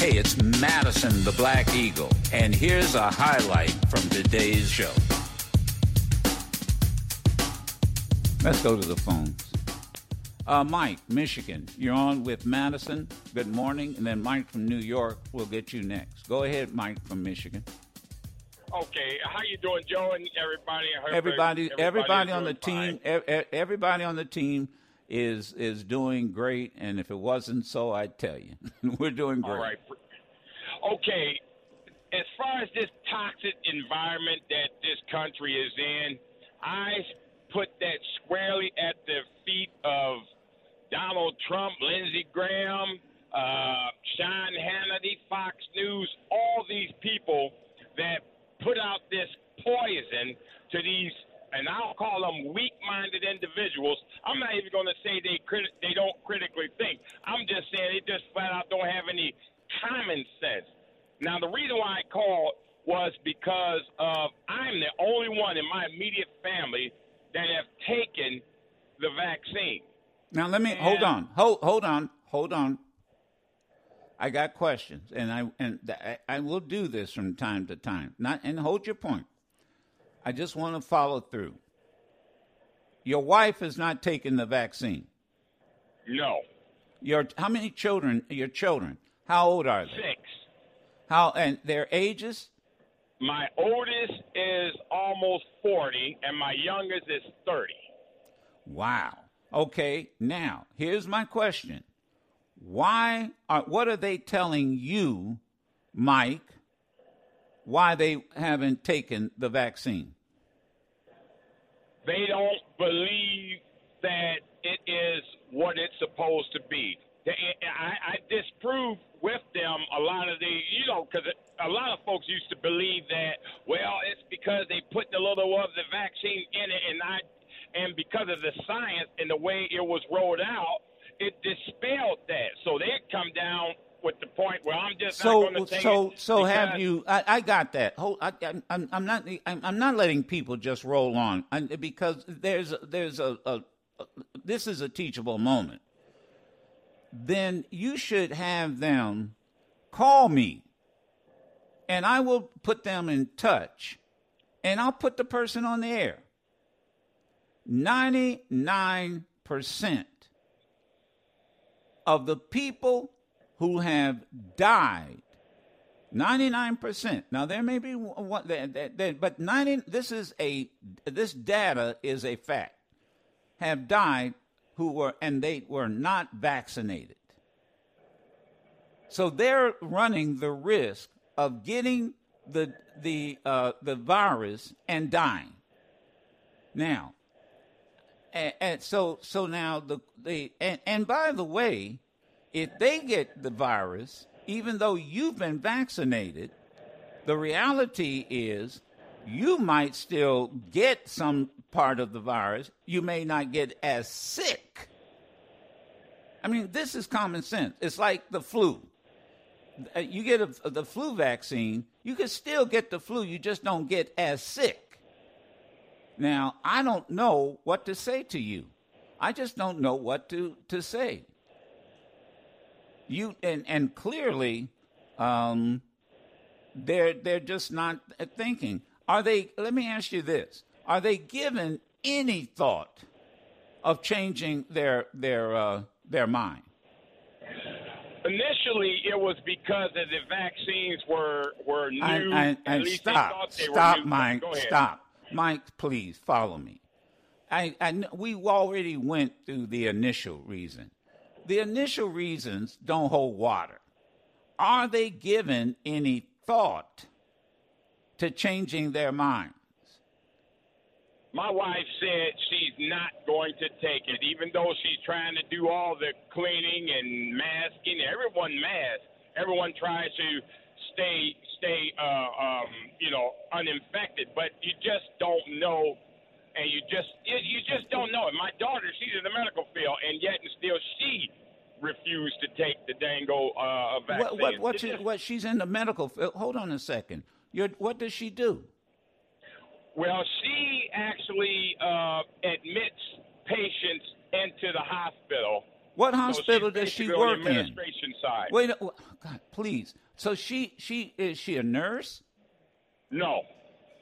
Hey, it's Madison, the Black Eagle, and here's a highlight from today's show. Let's go to the phones. Mike, Michigan, you're on with Madison. Good morning. And then Mike from New York will get you next. Go ahead, Mike from Michigan. Okay. How you doing, Joe, and everybody? Everybody on the team. Everybody on the team is doing great. And if it wasn't so, I'd tell you. We're doing great. All right. Okay. As far as this toxic environment that this country is in, I put that squarely at the feet of Donald Trump, Lindsey Graham, Sean Hannity, Fox News, all these people that put out this poison to these, and I'll call them weak-minded individuals. I'm not even going to say they don't critically think. I'm just saying they just flat out don't have any common sense. Now, the reason why I called was because of I'm the only one in my immediate family that have taken the vaccine. Now, let me, hold on. I got questions, and I will do this from time to time. And hold your point. I just want to follow through. Your wife has not taken the vaccine. No. How many children, your children, how old are they? 6. How, and their ages? My oldest is almost 40, and my youngest is 30. Wow. Okay, now, here's my question. What are they telling you, Mike, why they haven't taken the vaccine? They don't believe that it is what it's supposed to be. I disprove with them a lot of the, because a lot of folks used to believe that, well, it's because they put the little of the vaccine in it, and because of the science and the way it was rolled out, it dispelled that. So they come down with the point where I'm just not going to take it. So have you? I got that. I'm not letting people just roll on because this is a teachable moment. Then you should have them call me, and I will put them in touch, and I'll put the person on the air. 99% of the people who have died, 99%. Now, there may be one, but this data is a fact, have died they were not vaccinated. So they're running the risk of getting the virus and dying. Now, and by the way, if they get the virus, even though you've been vaccinated, the reality is you might still get some part of the virus. You may not get as sick. I mean, this is common sense. It's like the flu. You get the flu vaccine, you can still get the flu, you just don't get as sick. Now, I don't know what to say to you. I just don't know what to say. You and clearly, they're just not thinking. Are they? Let me ask you this. Are they given any thought of changing their mind? Initially, it was because of the vaccines were new. Mike. Stop, Mike. Please follow me. We already went through the initial reason. The initial reasons don't hold water. Are they given any thought to changing their mind? My wife said she's not going to take it, even though she's trying to do all the cleaning and masking. Everyone masks. Everyone tries to stay uninfected. But you just don't know, and you just don't know. And my daughter, she's in the medical field, and yet and still she refused to take the dango vaccine. What? She's in the medical field. Hold on a second. What does she do? Well, she actually admits patients into the hospital. What hospital does she work in? Wait, oh, God, please. So she is she a nurse? No.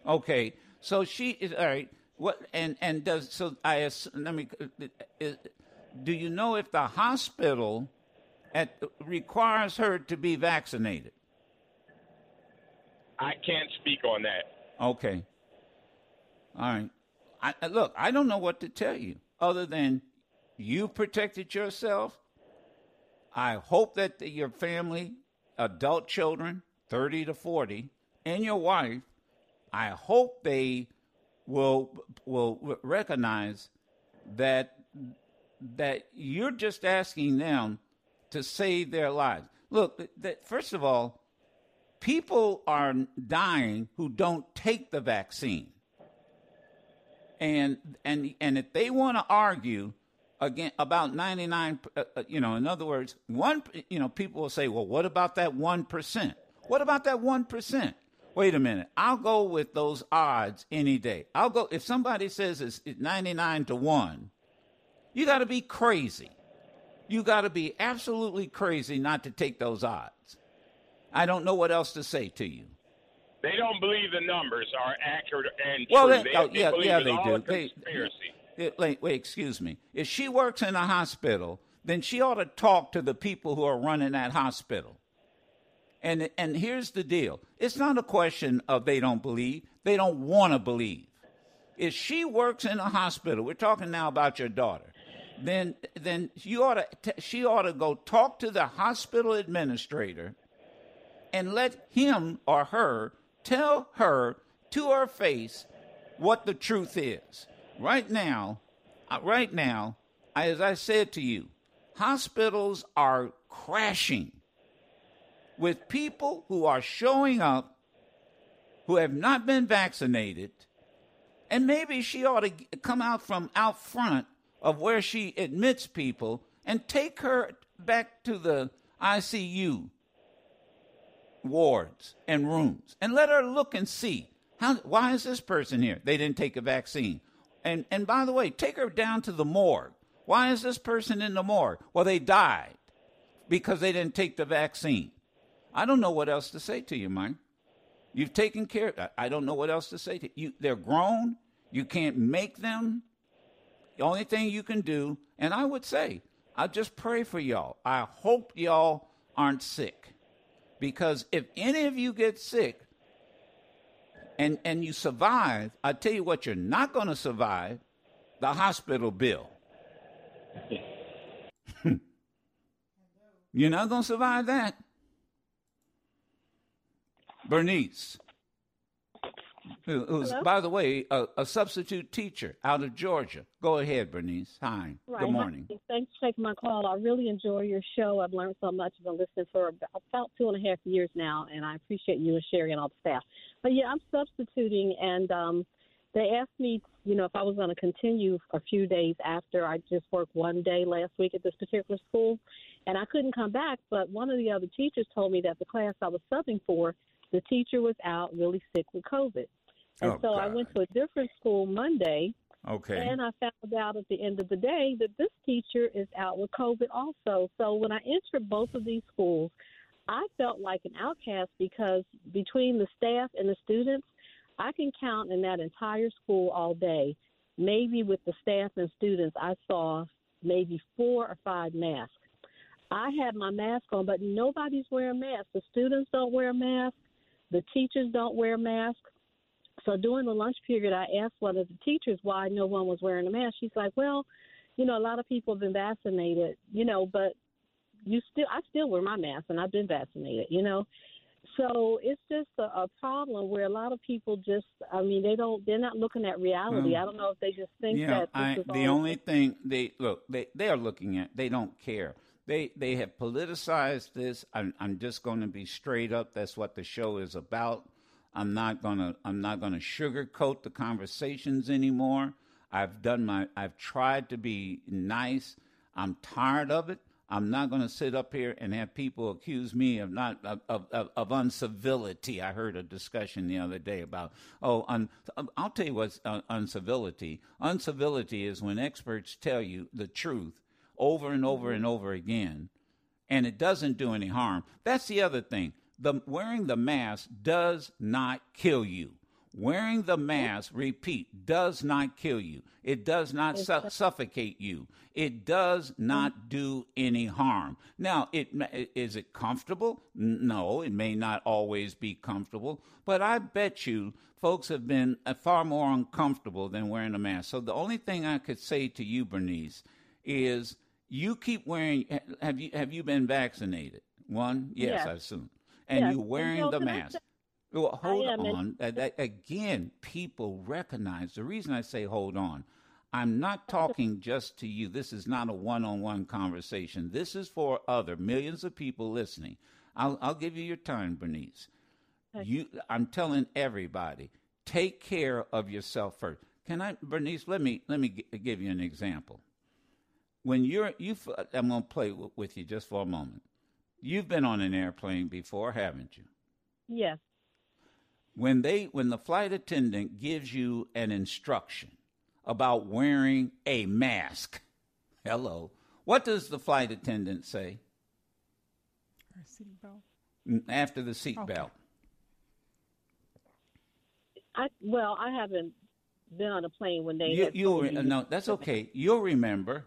Okay. So she is all right. What and does so? I let me. Do you know if the hospital requires her to be vaccinated? I can't speak on that. Okay. All right. Look, I don't know what to tell you other than you protected yourself. I hope that your family, adult children, 30 to 40, and your wife, I hope they will recognize that you're just asking them to save their lives. Look, first of all, people are dying who don't take the vaccine. And if they want to argue again about 99, in other words, one, people will say, well, what about that 1%? What about that 1%? Wait a minute. I'll go with those odds any day. I'll go if somebody says it's 99 to 1. You got to be crazy. You got to be absolutely crazy not to take those odds. I don't know what else to say to you. They don't believe the numbers are accurate and true. Well, they do. A conspiracy. Wait, excuse me. If she works in a hospital, then she ought to talk to the people who are running that hospital. And here's the deal. It's not a question of they don't believe. They don't want to believe. If she works in a hospital, we're talking now about your daughter, then she ought to go talk to the hospital administrator and let him or her tell her to her face what the truth is. Right now, as I said to you, hospitals are crashing with people who are showing up who have not been vaccinated. And maybe she ought to come out from out front of where she admits people and take her back to the ICU wards and rooms and let her look and see why is this person here? They didn't take a vaccine. And by the way, take her down to the morgue. Why is this person in the morgue? Well, they died because they didn't take the vaccine. I don't know what else to say to you, Mike. You've taken care of it. I don't know what else to say to you. They're grown. You can't make them. The only thing you can do, and I would say, I just pray for y'all. I hope y'all aren't sick. Because if any of you get sick and you survive, I tell you what, you're not going to survive, the hospital bill. You're not going to survive that. Bernice, who's, by the way, a substitute teacher out of Georgia. Go ahead, Bernice. Hi. Right. Good morning. Hi. Thanks for taking my call. I really enjoy your show. I've learned so much. I've been listening for about 2.5 years now, and I appreciate you and Sherry and all the staff. But, yeah, I'm substituting, and they asked me, if I was going to continue a few days after. I just worked one day last week at this particular school, and I couldn't come back. But one of the other teachers told me that the class I was subbing for, the teacher was out really sick with COVID. And I went to a different school Monday. Okay. And I found out at the end of the day that this teacher is out with COVID also. So when I entered both of these schools, I felt like an outcast because between the staff and the students, I can count in that entire school all day. Maybe with the staff and students, I saw maybe 4 or 5 masks. I had my mask on, but nobody's wearing masks. The students don't wear masks. The teachers don't wear masks. So during the lunch period, I asked one of the teachers why no one was wearing a mask. She's like, well, a lot of people have been vaccinated, but I still wear my mask and I've been vaccinated, So it's just a problem where a lot of people just, they're not looking at reality. I don't know if they just think that. They are looking at, they don't care. They have politicized this. I'm just going to be straight up. That's what the show is about. I'm not gonna sugarcoat the conversations anymore. I've tried to be nice. I'm tired of it. I'm not gonna sit up here and have people accuse me of uncivility. I heard a discussion the other day about I'll tell you what's uncivility. Uncivility is when experts tell you the truth over and over and over again, and it doesn't do any harm. That's the other thing. Wearing the mask does not kill you. Wearing the mask, repeat, does not kill you. It does not suffocate you. It does not do any harm. Now, is it comfortable? No, it may not always be comfortable, but I bet you folks have been far more uncomfortable than wearing a mask. So the only thing I could say to you, Bernice, is you keep wearing. Have you been vaccinated? One? Yes, I assume. And you're wearing the mask. Well, hold on. Again, people recognize. The reason I say hold on, I'm not talking just to you. This is not a one-on-one conversation. This is for other millions of people listening. I'll give you your time, Bernice. I'm telling everybody, take care of yourself first. Can I, Bernice? Let me give you an example. When I'm going to play with you just for a moment. You've been on an airplane before, haven't you? Yes. When the flight attendant gives you an instruction about wearing a mask, hello, what does the flight attendant say? Her seatbelt. After the seatbelt. I haven't been on a plane when they. No, that's okay. You'll remember.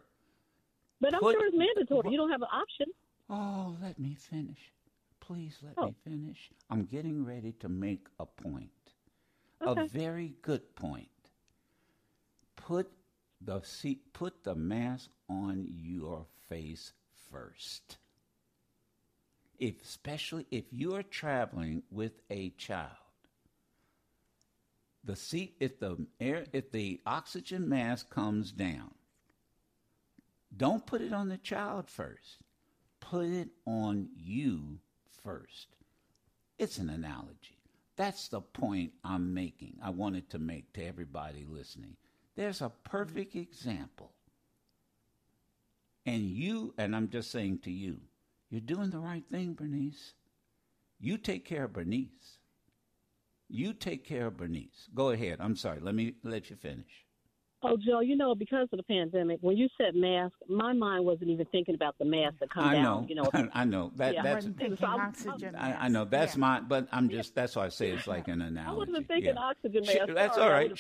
But I'm sure it's mandatory. You don't have an option. Oh, let me finish. Please let me finish. I'm getting ready to make a point, a very good point. Put the mask on your face first, especially if you are traveling with a child. If the oxygen mask comes down, don't put it on the child first. Put it on you first. It's an analogy. That's the point I'm making. I wanted to make to everybody listening. There's a perfect example. And I'm just saying to you, you're doing the right thing, Bernice. You take care of Bernice. You take care of Bernice. Go ahead. I'm sorry. Let me let you finish. Oh, Joe, because of the pandemic, when you said mask, my mind wasn't even thinking about the mask that comes down. That's why I say it's like an analogy. I wasn't thinking oxygen mask. That's all right.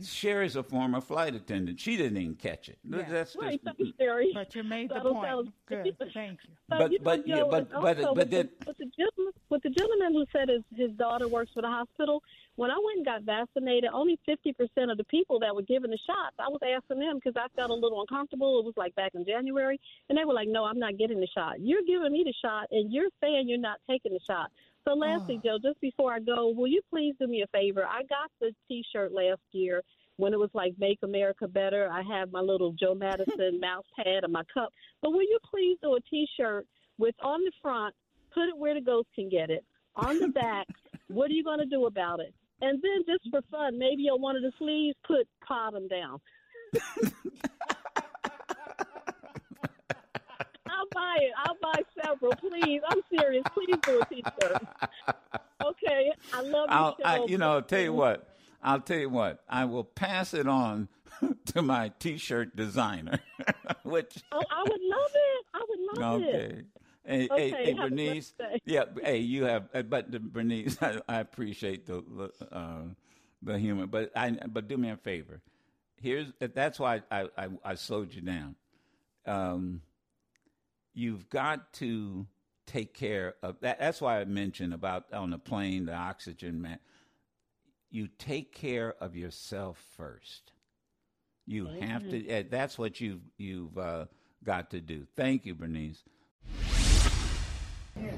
Sherry's a former flight attendant. She didn't even catch it. Yeah. That's right, Sherry. But you made the point. Good. Thank you. But the gentleman who said his daughter works for the hospital. When I went and got vaccinated, only 50% of the people that were given the shots, I was asking them because I felt a little uncomfortable. It was like back in January. And they were like, no, I'm not getting the shot. You're giving me the shot, and you're saying you're not taking the shot. So lastly, Joe, just before I go, will you please do me a favor? I got the T-shirt last year when it was like Make America Better. I have my little Joe Madison mouse pad and my cup. But will you please do a T-shirt with on the front, put it where the ghosts can get it, on the back, what are you going to do about it? And then just for fun, maybe on one of the sleeves, put "Problem Down." I'll buy it. I'll buy several, please. I'm serious. Please do a T-shirt. Okay, I love you. I'll tell you what. I will pass it on to my T-shirt designer. I would love it. I would love it. Okay. Hey, Bernice. Yeah, hey, you have. But Bernice, I appreciate the humor. But do me a favor. That's why I slowed you down. You've got to take care of that. That's why I mentioned about on the plane, the oxygen mask. You take care of yourself first. You have to. That's what you've got to do. Thank you, Bernice.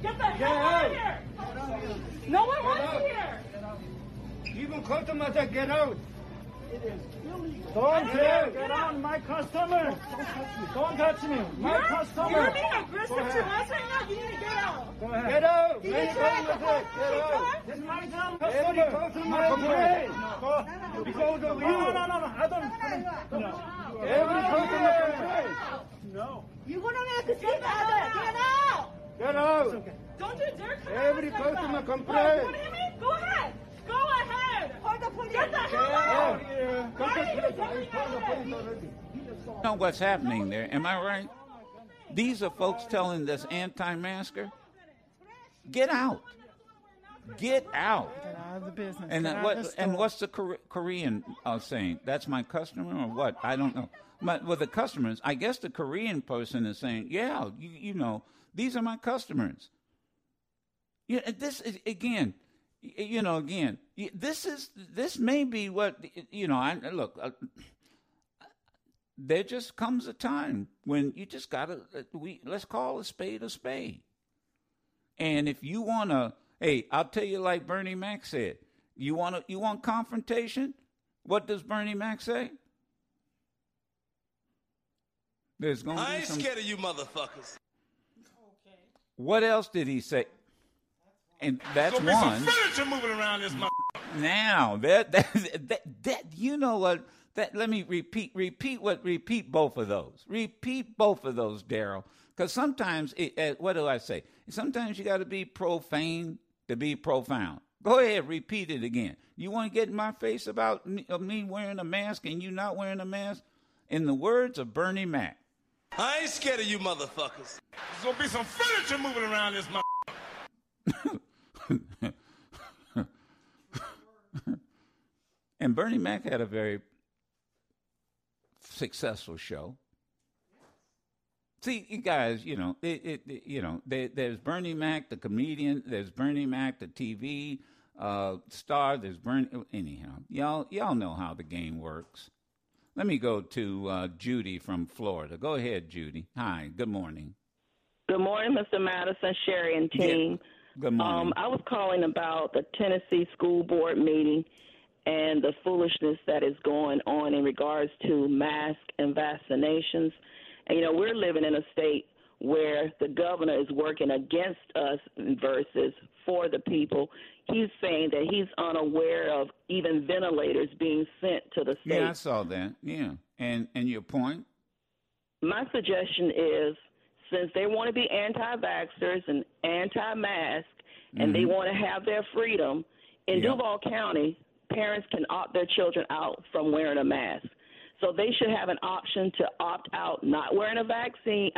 Get the hell out of here! No one wants you here! Even customers say get out! It is illegal. Don't get out, my customer! Don't touch me! My customer! You're being aggressive to us right now! You need to get out! Go ahead. Get out! Get out! This is my town! Every customer complains! Because of you! No, I don't... No. Every customer complains! No. You're going to make us get out! Get out! Get out! Okay. Don't you dare come out! Every customer complains! Go ahead! Go ahead! Call the police! You know what's happening there, am I right? These are folks telling this anti-masker, get out. Get out. Get out of the business. And what's the Korean saying? That's my customer or what? I don't know. But with the customers, I guess the Korean person is saying, yeah, you know, these are my customers. You know, this is, again, you know, again, this may be what, you know, there just comes a time when you just got to, let's call a spade a spade. And if you want to, hey, I'll tell you like Bernie Mac said, you want confrontation? What does Bernie Mac say? There's going to be some... I ain't scared of you motherfuckers. Okay. What else did he say? And that's one. There's going to be some furniture moving around this motherfucker. Now, that you know what, that, let me repeat both of those. Repeat both of those, Daryl. Because sometimes, what do I say? Sometimes you got to be profane to be profound. Go ahead, repeat it again. You want to get in my face about me wearing a mask and you not wearing a mask? In the words of Bernie Mac. I ain't scared of you motherfuckers. There's going to be some furniture moving around this motherfucker. And Bernie Mac had a very successful show. See, you guys, you know, there's Bernie Mac, the comedian. There's Bernie Mac, the TV star. There's Bernie. Anyhow, y'all know how the game works. Let me go to Judy from Florida. Go ahead, Judy. Hi. Good morning. Good morning, Mr. Madison, Sherry, and team. Yeah. Good morning. I was calling about the Tennessee school board meeting and the foolishness that is going on in regards to masks and vaccinations. And, you know, we're living in a state where the governor is working against us versus for the people. He's saying that he's unaware of even ventilators being sent to the state. Yeah, I saw that. Yeah. And your point? My suggestion is, since they want to be anti-vaxxers and anti-mask, and they want to have their freedom, in Duval County, parents can opt their children out from wearing a mask. So they should have an option to opt out, not getting a vaccine,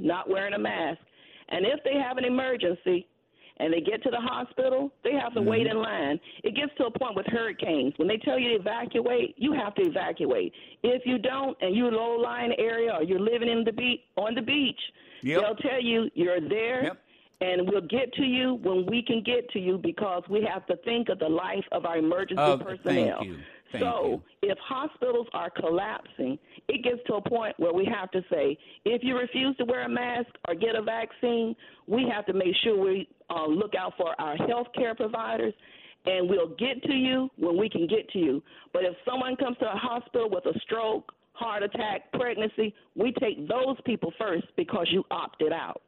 not wearing a mask. And if they have an emergency and they get to the hospital, they have to wait in line. It gets to a point with hurricanes. When they tell you to evacuate, you have to evacuate. If you don't and you're in a low-lying area or you're living on the beach, they'll tell you you're there. Yep. And we'll get to you when we can get to you because we have to think of the life of our emergency personnel. Thank you. If hospitals are collapsing, it gets to a point where we have to say, if you refuse to wear a mask or get a vaccine, we have to make sure we look out for our health care providers, and we'll get to you when we can get to you. But if someone comes to a hospital with a stroke, heart attack, pregnancy, we take those people first because you opted out.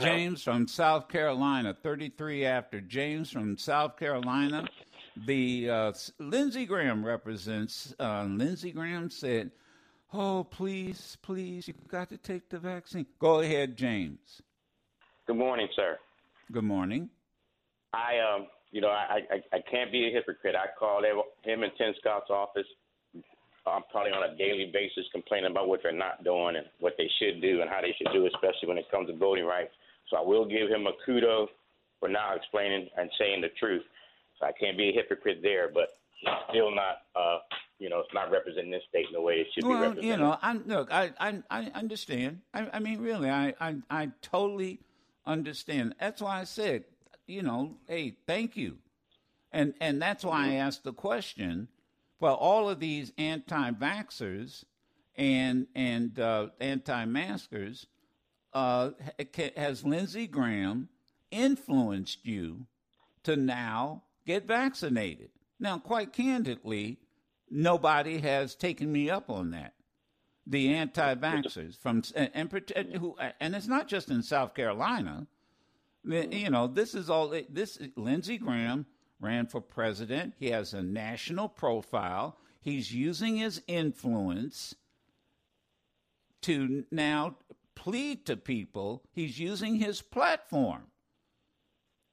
James from South Carolina, 33 after. James from South Carolina. The Lindsey Graham represents. Lindsey Graham said, "Oh, please, please, you've got to take the vaccine." Go ahead, James. Good morning, sir. Good morning. I can't be a hypocrite. I call him and Tim Scott's office probably on a daily basis, complaining about what they're not doing and what they should do and how they should do, especially when it comes to voting rights. So I will give him a kudos for now explaining and saying the truth. So I can't be a hypocrite there, but it's still not, it's not representing this state in the way it should be represented. You know, I understand. I mean, really, I totally understand. That's why I said, you know, hey, thank you. And that's why I asked the question, well, all of these anti-vaxxers and anti-maskers, has Lindsey Graham influenced you to now get vaccinated? Now, quite candidly, nobody has taken me up on that. The anti-vaxxers and it's not just in South Carolina. You know, this is all. This Lindsey Graham ran for president. He has a national profile. He's using his influence to now plead to people. He's using his platform.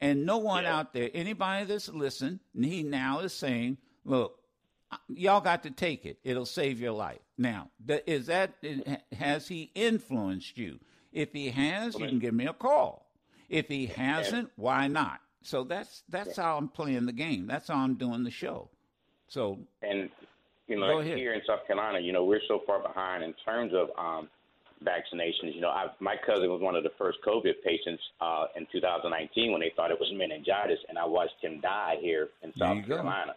And no one out there, anybody that's listened, he now is saying, look, y'all got to take it. It'll save your life. Now, is that, has he influenced you? If he has, you can give me a call. If he hasn't, why not? So that's how I'm playing the game. That's how I'm doing the show. So and you know, here in South Carolina, you know, we're so far behind in terms of vaccinations. You know, my cousin was one of the first COVID patients in 2019 when they thought it was meningitis, and I watched him die here in South Carolina.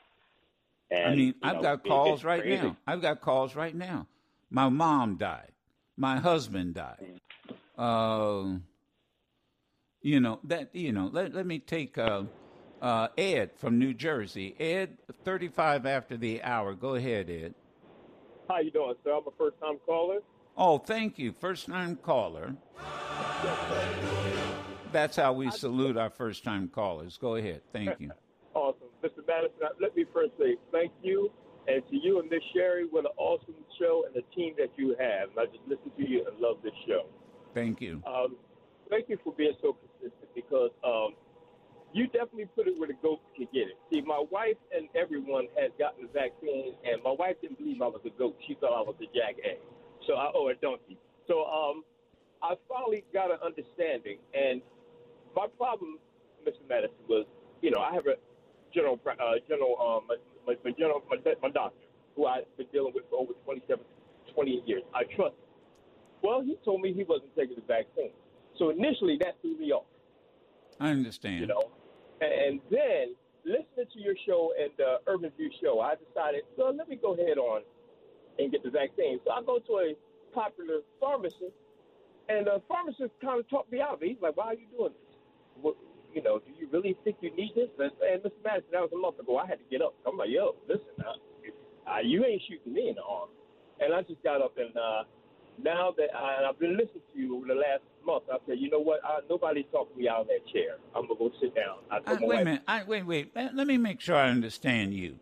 And, I mean, I've got calls right now. I've got calls right now. My mom died. My husband died. You know, let me take Ed from New Jersey. Ed, 35 after the hour. Go ahead, Ed. How you doing, sir? I'm a first-time caller. Oh, thank you. First-time caller. That's how we salute our first-time callers. Go ahead. Thank you. Awesome. Mr. Madison, let me first say thank you. And to you and Miss Sherry, what an awesome show and the team that you have. And I just listen to you and love this show. Thank you. Thank you for being so consistent because you definitely put it where the goat could get it. See, my wife and everyone has gotten the vaccine, and my wife didn't believe I was a goat. She thought I was a jackass. So I owe a donkey. So I finally got an understanding. And my problem, Mr. Madison, was, you know, I have a my doctor, who I've been dealing with for over 28 years. I trust him. Well, he told me he wasn't taking the vaccine. So initially, that threw me off. I understand. You know, and then listening to your show and the Urban View show, I decided, well, let me go ahead on and get the vaccine. So I go to a popular pharmacist, and the pharmacist kind of talked me out of it. He's like, why are you doing this? Well, you know, do you really think you need this? And Mr. Madison, that was a month ago. I had to get up. I'm like, yo, listen, you ain't shooting me in the arm. And I just got up, and now that I've been listening to you over the last month, I said, you know what? Nobody talked me out of that chair. I'm going to go sit down. Wait a minute. Let me make sure I understand you.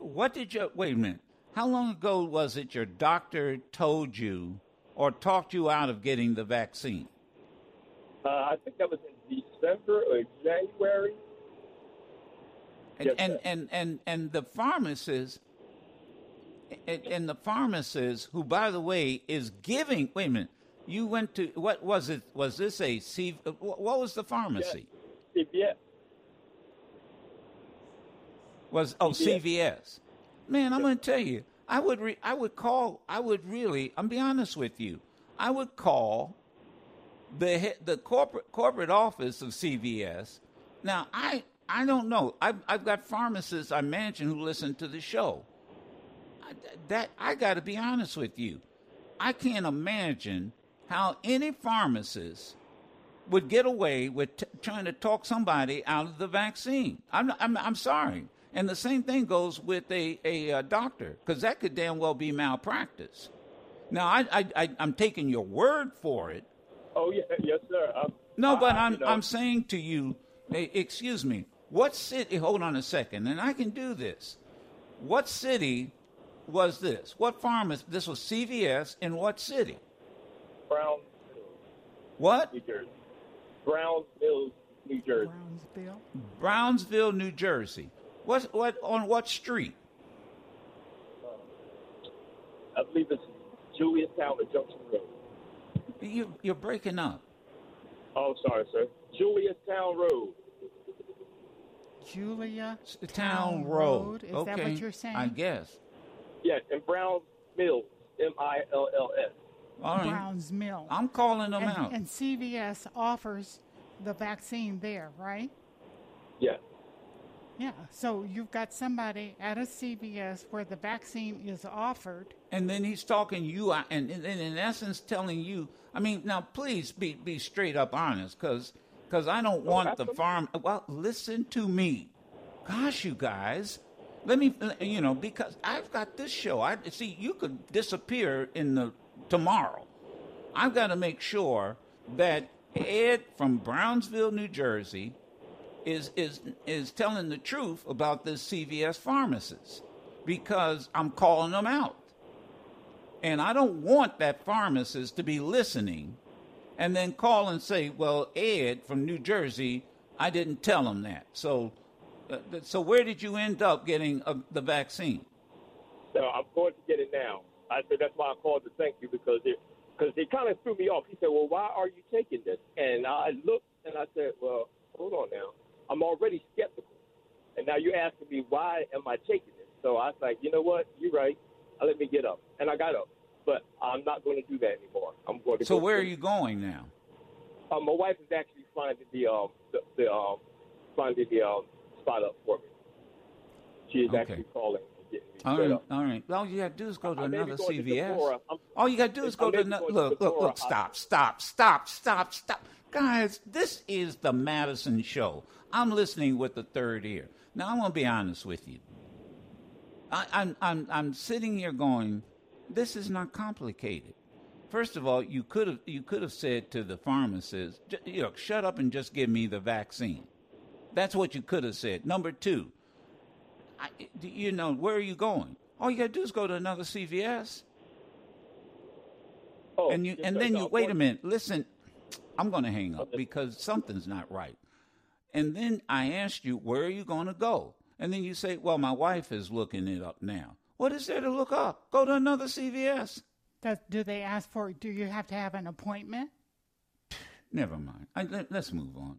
Wait a minute. How long ago was it your doctor told you or talked you out of getting the vaccine? I think that was in December or January. And the pharmacist who, by the way, is giving. Wait a minute. You went to what was it? Was this a C? What was the pharmacy? Yes. CVS. CVS. Man, I'm going to tell you. I'm be honest with you. I would call the corporate office of CVS. Now, I don't know. I've got pharmacists I mentioned who listen to the show. I got to be honest with you. I can't imagine how any pharmacist would get away with trying to talk somebody out of the vaccine. I'm sorry. And the same thing goes with a doctor, because that could damn well be malpractice. Now, I'm taking your word for it. Oh, yeah. Yes, sir. I'm saying to you, excuse me, what city, hold on a second, and I can do this. What city was this? What pharmacist? This was CVS in what city? Brownsville. What? New Jersey. Brownsville, New Jersey. Brownsville, New Jersey. What on what street? I believe it's Juliantown and Junction Road. You're breaking up. Oh, sorry, sir. Juliantown Road. Juliantown Road. Is that what you're saying? I guess. Yes, and Browns Mills, M-I-L-L-S. All right. Browns Mills. I'm calling them out. And CVS offers the vaccine there, right? Yes. Yeah, so you've got somebody at a CVS where the vaccine is offered. And then he's talking you and in essence telling you, I mean, now please be straight up honest because I don't want the farm. Well, listen to me. Gosh, you guys, let me, you know, because I've got this show. See, you could disappear in the tomorrow. I've got to make sure that Ed from Brownsville, New Jersey, is telling the truth about this CVS pharmacist because I'm calling them out. And I don't want that pharmacist to be listening and then call and say, well, Ed from New Jersey I didn't tell them that. So where did you end up getting the vaccine? So I'm going to get it now. I said that's why I called to thank you, because they kind of threw me off. He said, well, why are you taking this? And I looked and I said, well, hold on now. I'm already skeptical. And now you're asking me, why am I taking this? So I was like, you know what? You're right. Let me get up. And I got up. But I'm not going to do that anymore. I'm going to. So where are you going now? My wife is actually finding the spot up for me. She is actually calling. All right. All you got to do is go to another CVS. All you got to do is go to another. Look. Stop. Guys, this is the Madison Show. I'm listening with the third ear. Now, I'm going to be honest with you. I'm sitting here going, this is not complicated. First of all, you could have said to the pharmacist, shut up and just give me the vaccine. That's what you could have said. Number two, where are you going? All you got to do is go to another CVS. Wait a minute. Listen, I'm going to hang up because something's not right. And then I asked you, where are you going to go? And then you say, well, my wife is looking it up now. What is there to look up? Go to another CVS. Do they ask for, do you have to have an appointment? Never mind. Let's move on.